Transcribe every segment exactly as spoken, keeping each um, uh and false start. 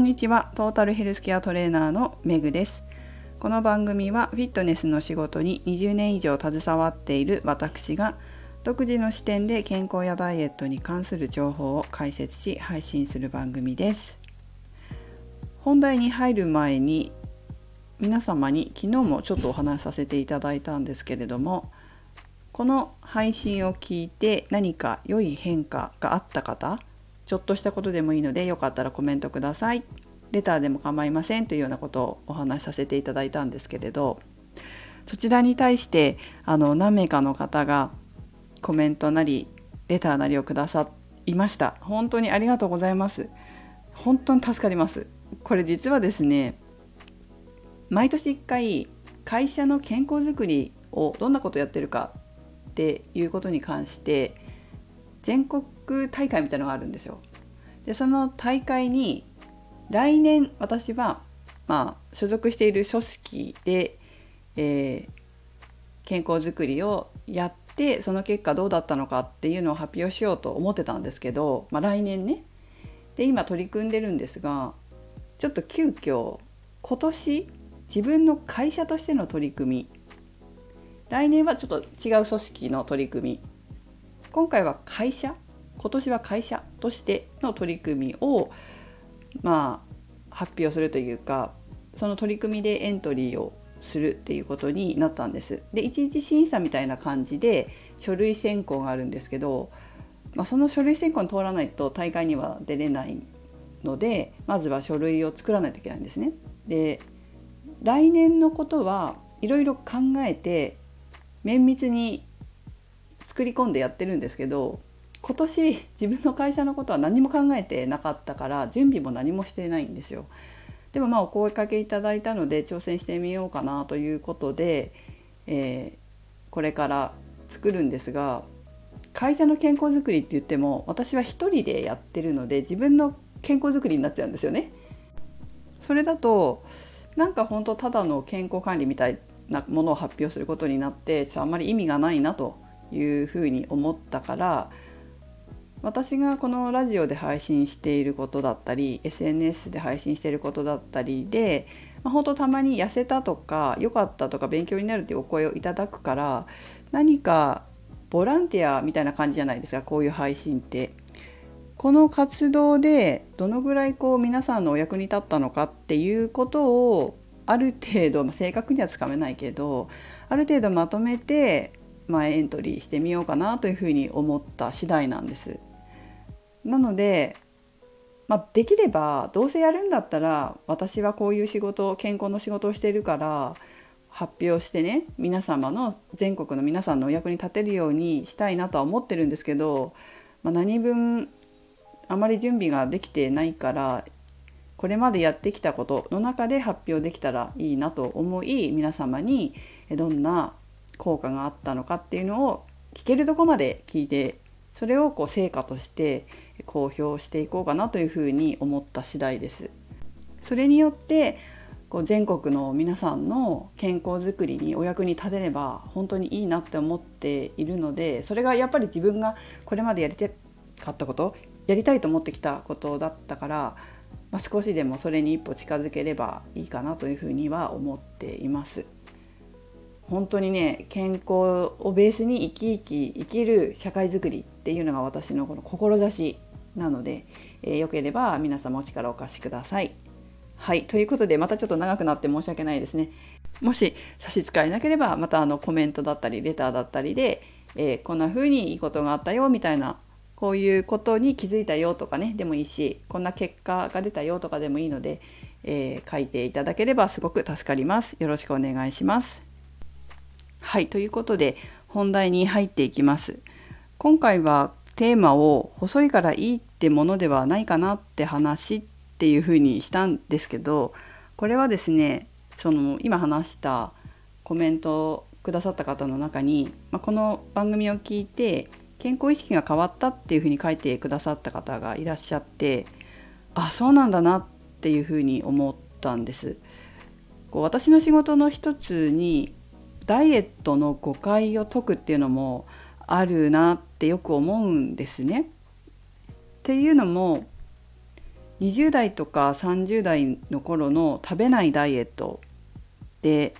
んにちは。トータルヘルスケアトレーナーのメグです。この番組はフィットネスの仕事ににじゅうねん以上携わっている私が独自の視点で健康やダイエットに関する情報を解説し配信する番組です。本題に入る前に皆様に昨日もちょっとお話しさせていただいたんですけれども、この配信を聞いて何か良い変化があった方、ちょっとしたことでもいいのでよかったらコメントください。レターでも構いませんというようなことをお話しさせていただいたんですけれど、そちらに対してあの何名かの方がコメントなりレターなりをくださいました。本当にありがとうございます。本当に助かります。これ実はですね、毎年いっかい会社の健康づくりをどんなことやってるかっていうことに関して全国大会みたいなのがあるんですよ。で、その大会に来年私は、まあ、所属している組織で、えー、健康づくりをやって、その結果どうだったのかっていうのを発表しようと思ってたんですけど、まあ、来年ねで今取り組んでるんですが、ちょっと急遽今年自分の会社としての取り組み、来年はちょっと違う組織の取り組み、今回は会社、今年は会社としての取り組みをまあ発表するというか、その取り組みでエントリーをするっていうことになったんです。で、一日審査みたいな感じで書類選考があるんですけど、まあ、その書類選考に通らないと大会には出れないので、まずは書類を作らないといけないんですね。で、来年のことはいろいろ考えて綿密に作り込んでやってるんですけど、今年自分の会社のことは何も考えてなかったから準備も何もしてないんですよ。でもまあお声かけいただいたので挑戦してみようかなということで、えー、これから作るんですが、会社の健康づくりって言っても私は一人でやってるので自分の健康づくりになっちゃうんですよね。それだとなんか本当ただの健康管理みたいなものを発表することになってちょっとあんまり意味がないなというふうに思ったから、私がこのラジオで配信していることだったり エスエヌエス で配信していることだったりで、まあ、本当たまに痩せたとか良かったとか勉強になるというお声をいただくから、何かボランティアみたいな感じじゃないですか、こういう配信って。この活動でどのぐらいこう皆さんのお役に立ったのかっていうことをある程度、まあ、正確にはつかめないけどある程度まとめて、まあ、エントリーしてみようかなというふうに思った次第なんです。なので、まあ、できればどうせやるんだったら私はこういう仕事、健康の仕事をしているから発表してね、皆様の全国の皆さんのお役に立てるようにしたいなとは思ってるんですけど、まあ、何分あまり準備ができてないからこれまでやってきたことの中で発表できたらいいなと思い、皆様にどんな効果があったのかっていうのを聞けるとこまで聞いて、それをこう成果として公表していこうかなというふうに思った次第です。それによってこう全国の皆さんの健康づくりにお役に立てれば本当にいいなって思っているので、それがやっぱり自分がこれまでやりたかったこと、やりたいと思ってきたことだったから、まあ、少しでもそれに一歩近づければいいかなというふうには思っています。本当にね、健康をベースに生き生き生きる社会づくりっていうのが私のこの志なので、えー、よければ皆様お力をお貸しください。はい、ということでまたちょっと長くなって申し訳ないですね。もし差し支えなければまたあのコメントだったりレターだったりで、えー、こんな風にいいことがあったよみたいな、こういうことに気づいたよとかねでもいいし、こんな結果が出たよとかでもいいので、えー、書いていただければすごく助かります。よろしくお願いします。はい、ということで本題に入っていきます。今回はテーマを細いからいいってものではないかなって話っていうふうにしたんですけど、これはですね、その今話したコメントくださった方の中に、まあ、この番組を聞いて健康意識が変わったっていうふうに書いてくださった方がいらっしゃって、あ、そうなんだなっていうふうに思ったんです。こう私の仕事の一つにダイエットの誤解を解くっていうのもあるなってよく思うんですね。っていうのもにじゅう代とかさんじゅう代の頃の食べないダイエットって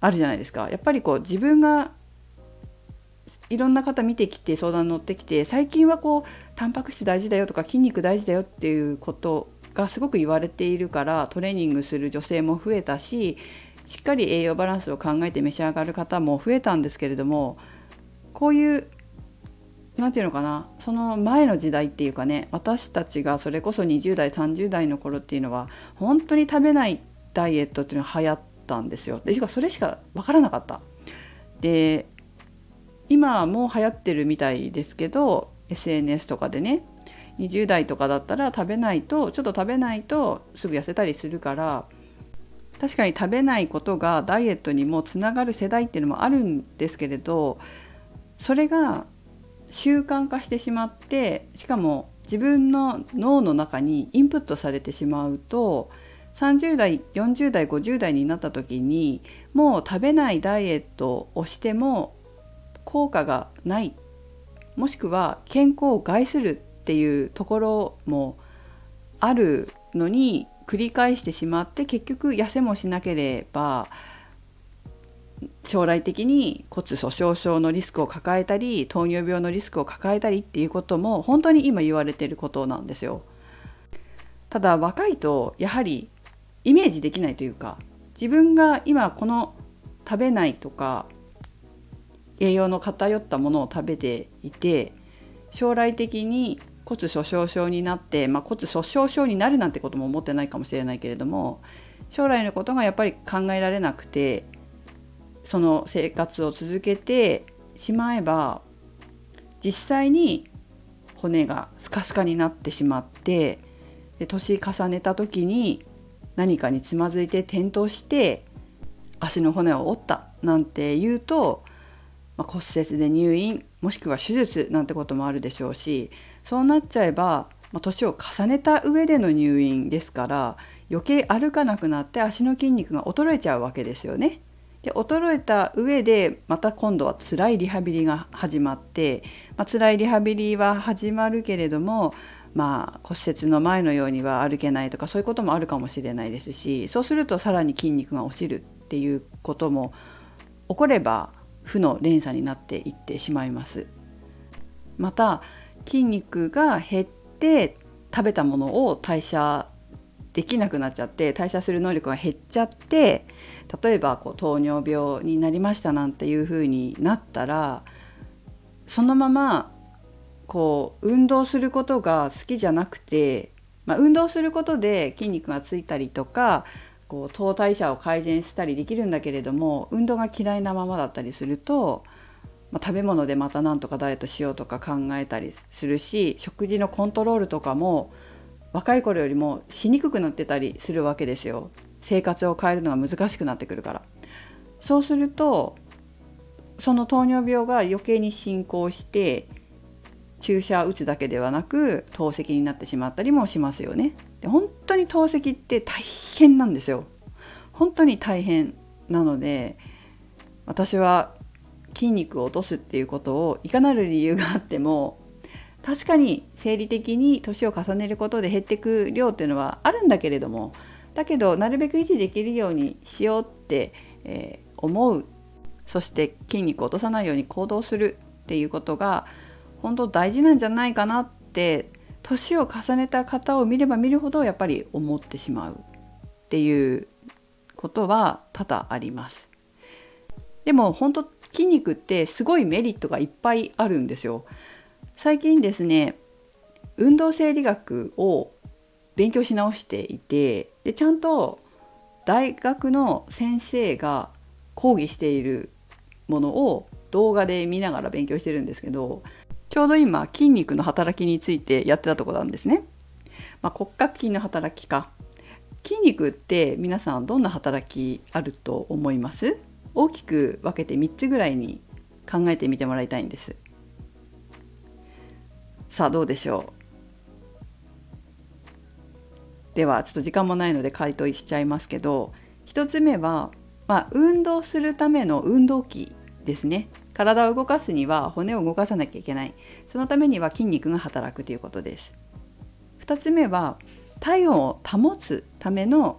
あるじゃないですか。やっぱりこう自分がいろんな方見てきて相談乗ってきて、最近はこうタンパク質大事だよとか筋肉大事だよっていうことがすごく言われているから、トレーニングする女性も増えたし、しっかり栄養バランスを考えて召し上がる方も増えたんですけれども、こういうなんていうのかな、その前の時代っていうかね、私たちがそれこそにじゅう代さんじゅう代の頃っていうのは本当に食べないダイエットっていうのが流行ったんですよ。でしかもそれしか分からなかった。で今も流行ってるみたいですけど、 エスエヌエス とかでね、にじゅう代とかだったら食べないとちょっと食べないとすぐ痩せたりするから、確かに食べないことがダイエットにもつながる世代っていうのもあるんですけれど、それが習慣化してしまって、しかも自分の脳の中にインプットされてしまうと、さんじゅう代よんじゅう代ごじゅう代になった時にもう食べないダイエットをしても効果がない、もしくは健康を害するっていうところもあるのに繰り返してしまって、結局痩せもしなければ将来的に骨粗鬆症のリスクを抱えたり、糖尿病のリスクを抱えたりっていうことも本当に今言われていることなんですよ。ただ若いとやはりイメージできないというか、自分が今この食べないとか栄養の偏ったものを食べていて、将来的に骨粗鬆症になって、まあ、骨粗鬆症になるなんてことも思ってないかもしれないけれども、将来のことがやっぱり考えられなくて、その生活を続けてしまえば実際に骨がスカスカになってしまって、で年重ねた時に何かにつまずいて転倒して足の骨を折ったなんていうと、まあ、骨折で入院もしくは手術なんてこともあるでしょうし、そうなっちゃえば、まあ、年を重ねた上での入院ですから、余計歩かなくなって足の筋肉が衰えちゃうわけですよね。で衰えた上でまた今度は辛いリハビリが始まって、まあ、辛いリハビリは始まるけれども、まあ、骨折の前のようには歩けないとかそういうこともあるかもしれないですし、そうするとさらに筋肉が落ちるっていうことも起これば負の連鎖になっていってしまいます。また筋肉が減って食べたものを代謝できなくなっちゃって、代謝する能力が減っちゃって、例えばこう糖尿病になりましたなんていう風になったら、そのままこう運動することが好きじゃなくて、まあ、運動することで筋肉がついたりとかこう糖代謝を改善したりできるんだけれども、運動が嫌いなままだったりすると、まあ、食べ物でまたなんとかダイエットしようとか考えたりするし、食事のコントロールとかも若い頃よりもしにくくなってたりするわけですよ。生活を変えるのが難しくなってくるから。そうするとその糖尿病が余計に進行して、注射を打つだけではなく透析になってしまったりもしますよね。で本当に透析って大変なんですよ。本当に大変なので、私は筋肉を落とすっていうことをいかなる理由があっても、確かに生理的に年を重ねることで減っていく量っていうのはあるんだけれども、だけどなるべく維持できるようにしようって、えー、思う。そして筋肉を落とさないように行動するっていうことが本当大事なんじゃないかなって、年を重ねた方を見れば見るほどやっぱり思ってしまうっていうことは多々あります。でも本当筋肉ってすごいメリットがいっぱいあるんですよ。最近ですね、運動生理学を勉強し直していて、でちゃんと大学の先生が講義しているものを動画で見ながら勉強してるんですけど、ちょうど今筋肉の働きについてやってたとこなんですね。まあ、骨格筋の働きか。筋肉って皆さんどんな働きあると思います？大きく分けてみっつぐらいに考えてみてもらいたいんです。さあどうでしょう。ではちょっと時間もないので回答しちゃいますけど、ひとつめは、まあ、運動するための運動器ですね。体を動かすには骨を動かさなきゃいけない。そのためには筋肉が働くということです。ふたつめは体温を保つための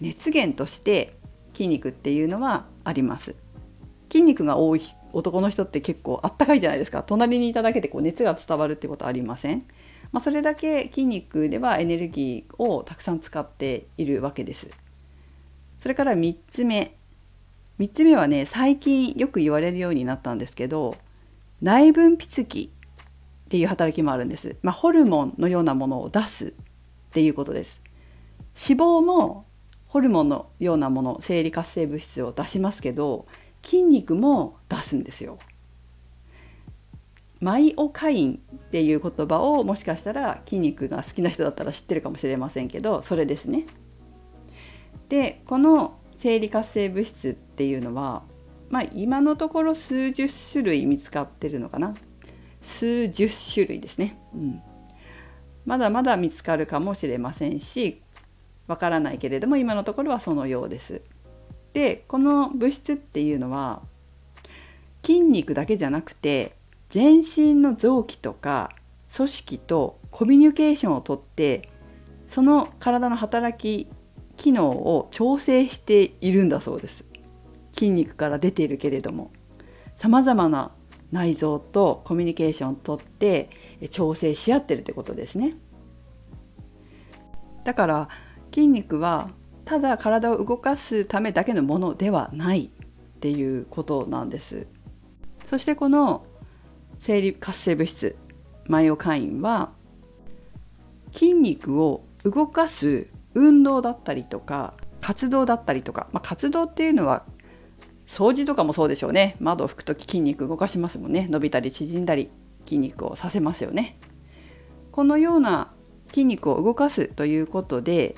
熱源として筋肉っていうのはあります。筋肉が多い男の人って結構あったかいじゃないですか。隣にいただけでこう熱が伝わるってことありません？まあ、それだけ筋肉ではエネルギーをたくさん使っているわけです。それからみっつめ。みっつめはね、最近よく言われるようになったんですけど、内分泌器っていう働きもあるんです。まあ、ホルモンのようなものを出すっていうことです。脂肪もホルモンのようなもの、生理活性物質を出しますけど、筋肉も出すんですよ。マイオカインっていう言葉をもしかしたら筋肉が好きな人だったら知ってるかもしれませんけど、それですね。で、この生理活性物質っていうのは、まあ、今のところ数十種類見つかってるのかな。数十種類ですね、うん、まだまだ見つかるかもしれませんし、わからないけれども今のところはそのようです。で、この物質っていうのは筋肉だけじゃなくて、全身の臓器とか組織とコミュニケーションをとって、その体の働き機能を調整しているんだそうです。筋肉から出ているけれども、さまざまな内臓とコミュニケーションをとって調整し合ってるってことですね。だから筋肉はただ体を動かすためだけのものではないっていうことなんです。そしてこの生理活性物質マイオカインは、筋肉を動かす運動だったりとか活動だったりとか、まあ、活動っていうのは掃除とかもそうでしょうね。窓を拭くとき筋肉動かしますもんね。伸びたり縮んだり筋肉をさせますよね。このような筋肉を動かすということで、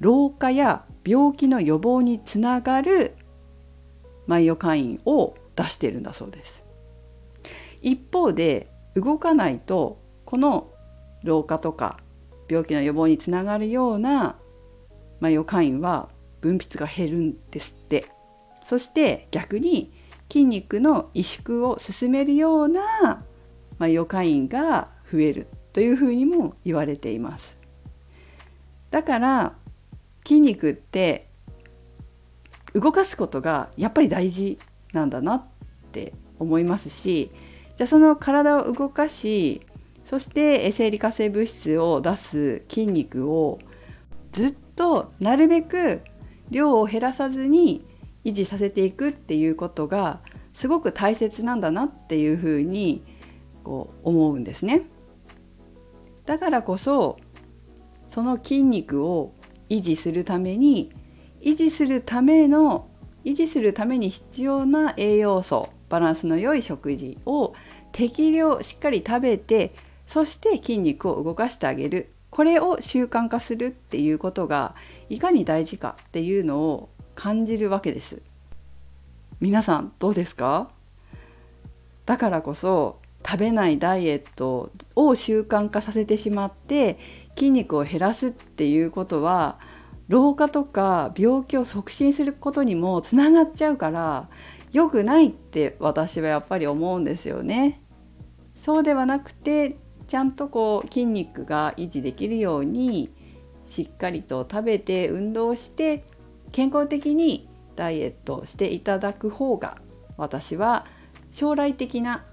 老化や病気の予防につながるマイオカインを出しているんだそうです。一方で動かないと、この老化とか病気の予防につながるようなマイオカインは分泌が減るんですって。そして逆に筋肉の萎縮を進めるようなマイオカインが増えるというふうにも言われています。だから筋肉って動かすことがやっぱり大事なんだなって思いますし、じゃあその体を動かし、そして生理活性物質を出す筋肉をずっとなるべく量を減らさずに維持させていくっていうことがすごく大切なんだなっていうふうにこう思うんですね。だからこそその筋肉を維持するために維持するための維持するために必要な栄養素、バランスの良い食事を適量しっかり食べて、そして筋肉を動かしてあげる、これを習慣化するっていうことがいかに大事かっていうのを感じるわけです。皆さんどうですか？だからこそ食べないダイエットを習慣化させてしまって筋肉を減らすっていうことは、老化とか病気を促進することにもつながっちゃうから良くないって私はやっぱり思うんですよね。そうではなくて、ちゃんとこう筋肉が維持できるようにしっかりと食べて運動して健康的にダイエットしていただく方が、私は将来的な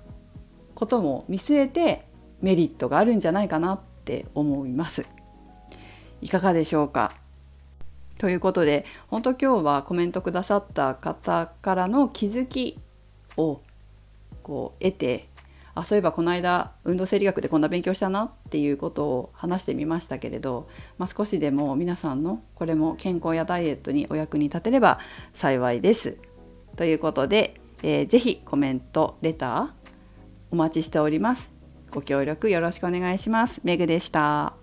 ことも見据えてメリットがあるんじゃないかなって思います。いかがでしょうか？ということで、本当今日はコメントくださった方からの気づきをこう得て、あ、そういえばこの間運動生理学でこんな勉強したなっていうことを話してみましたけれど、まあ、少しでも皆さんのこれも健康やダイエットにお役に立てれば幸いです。ということで、えー、ぜひコメント、レターお待ちしております。ご協力よろしくお願いします。めぐでした。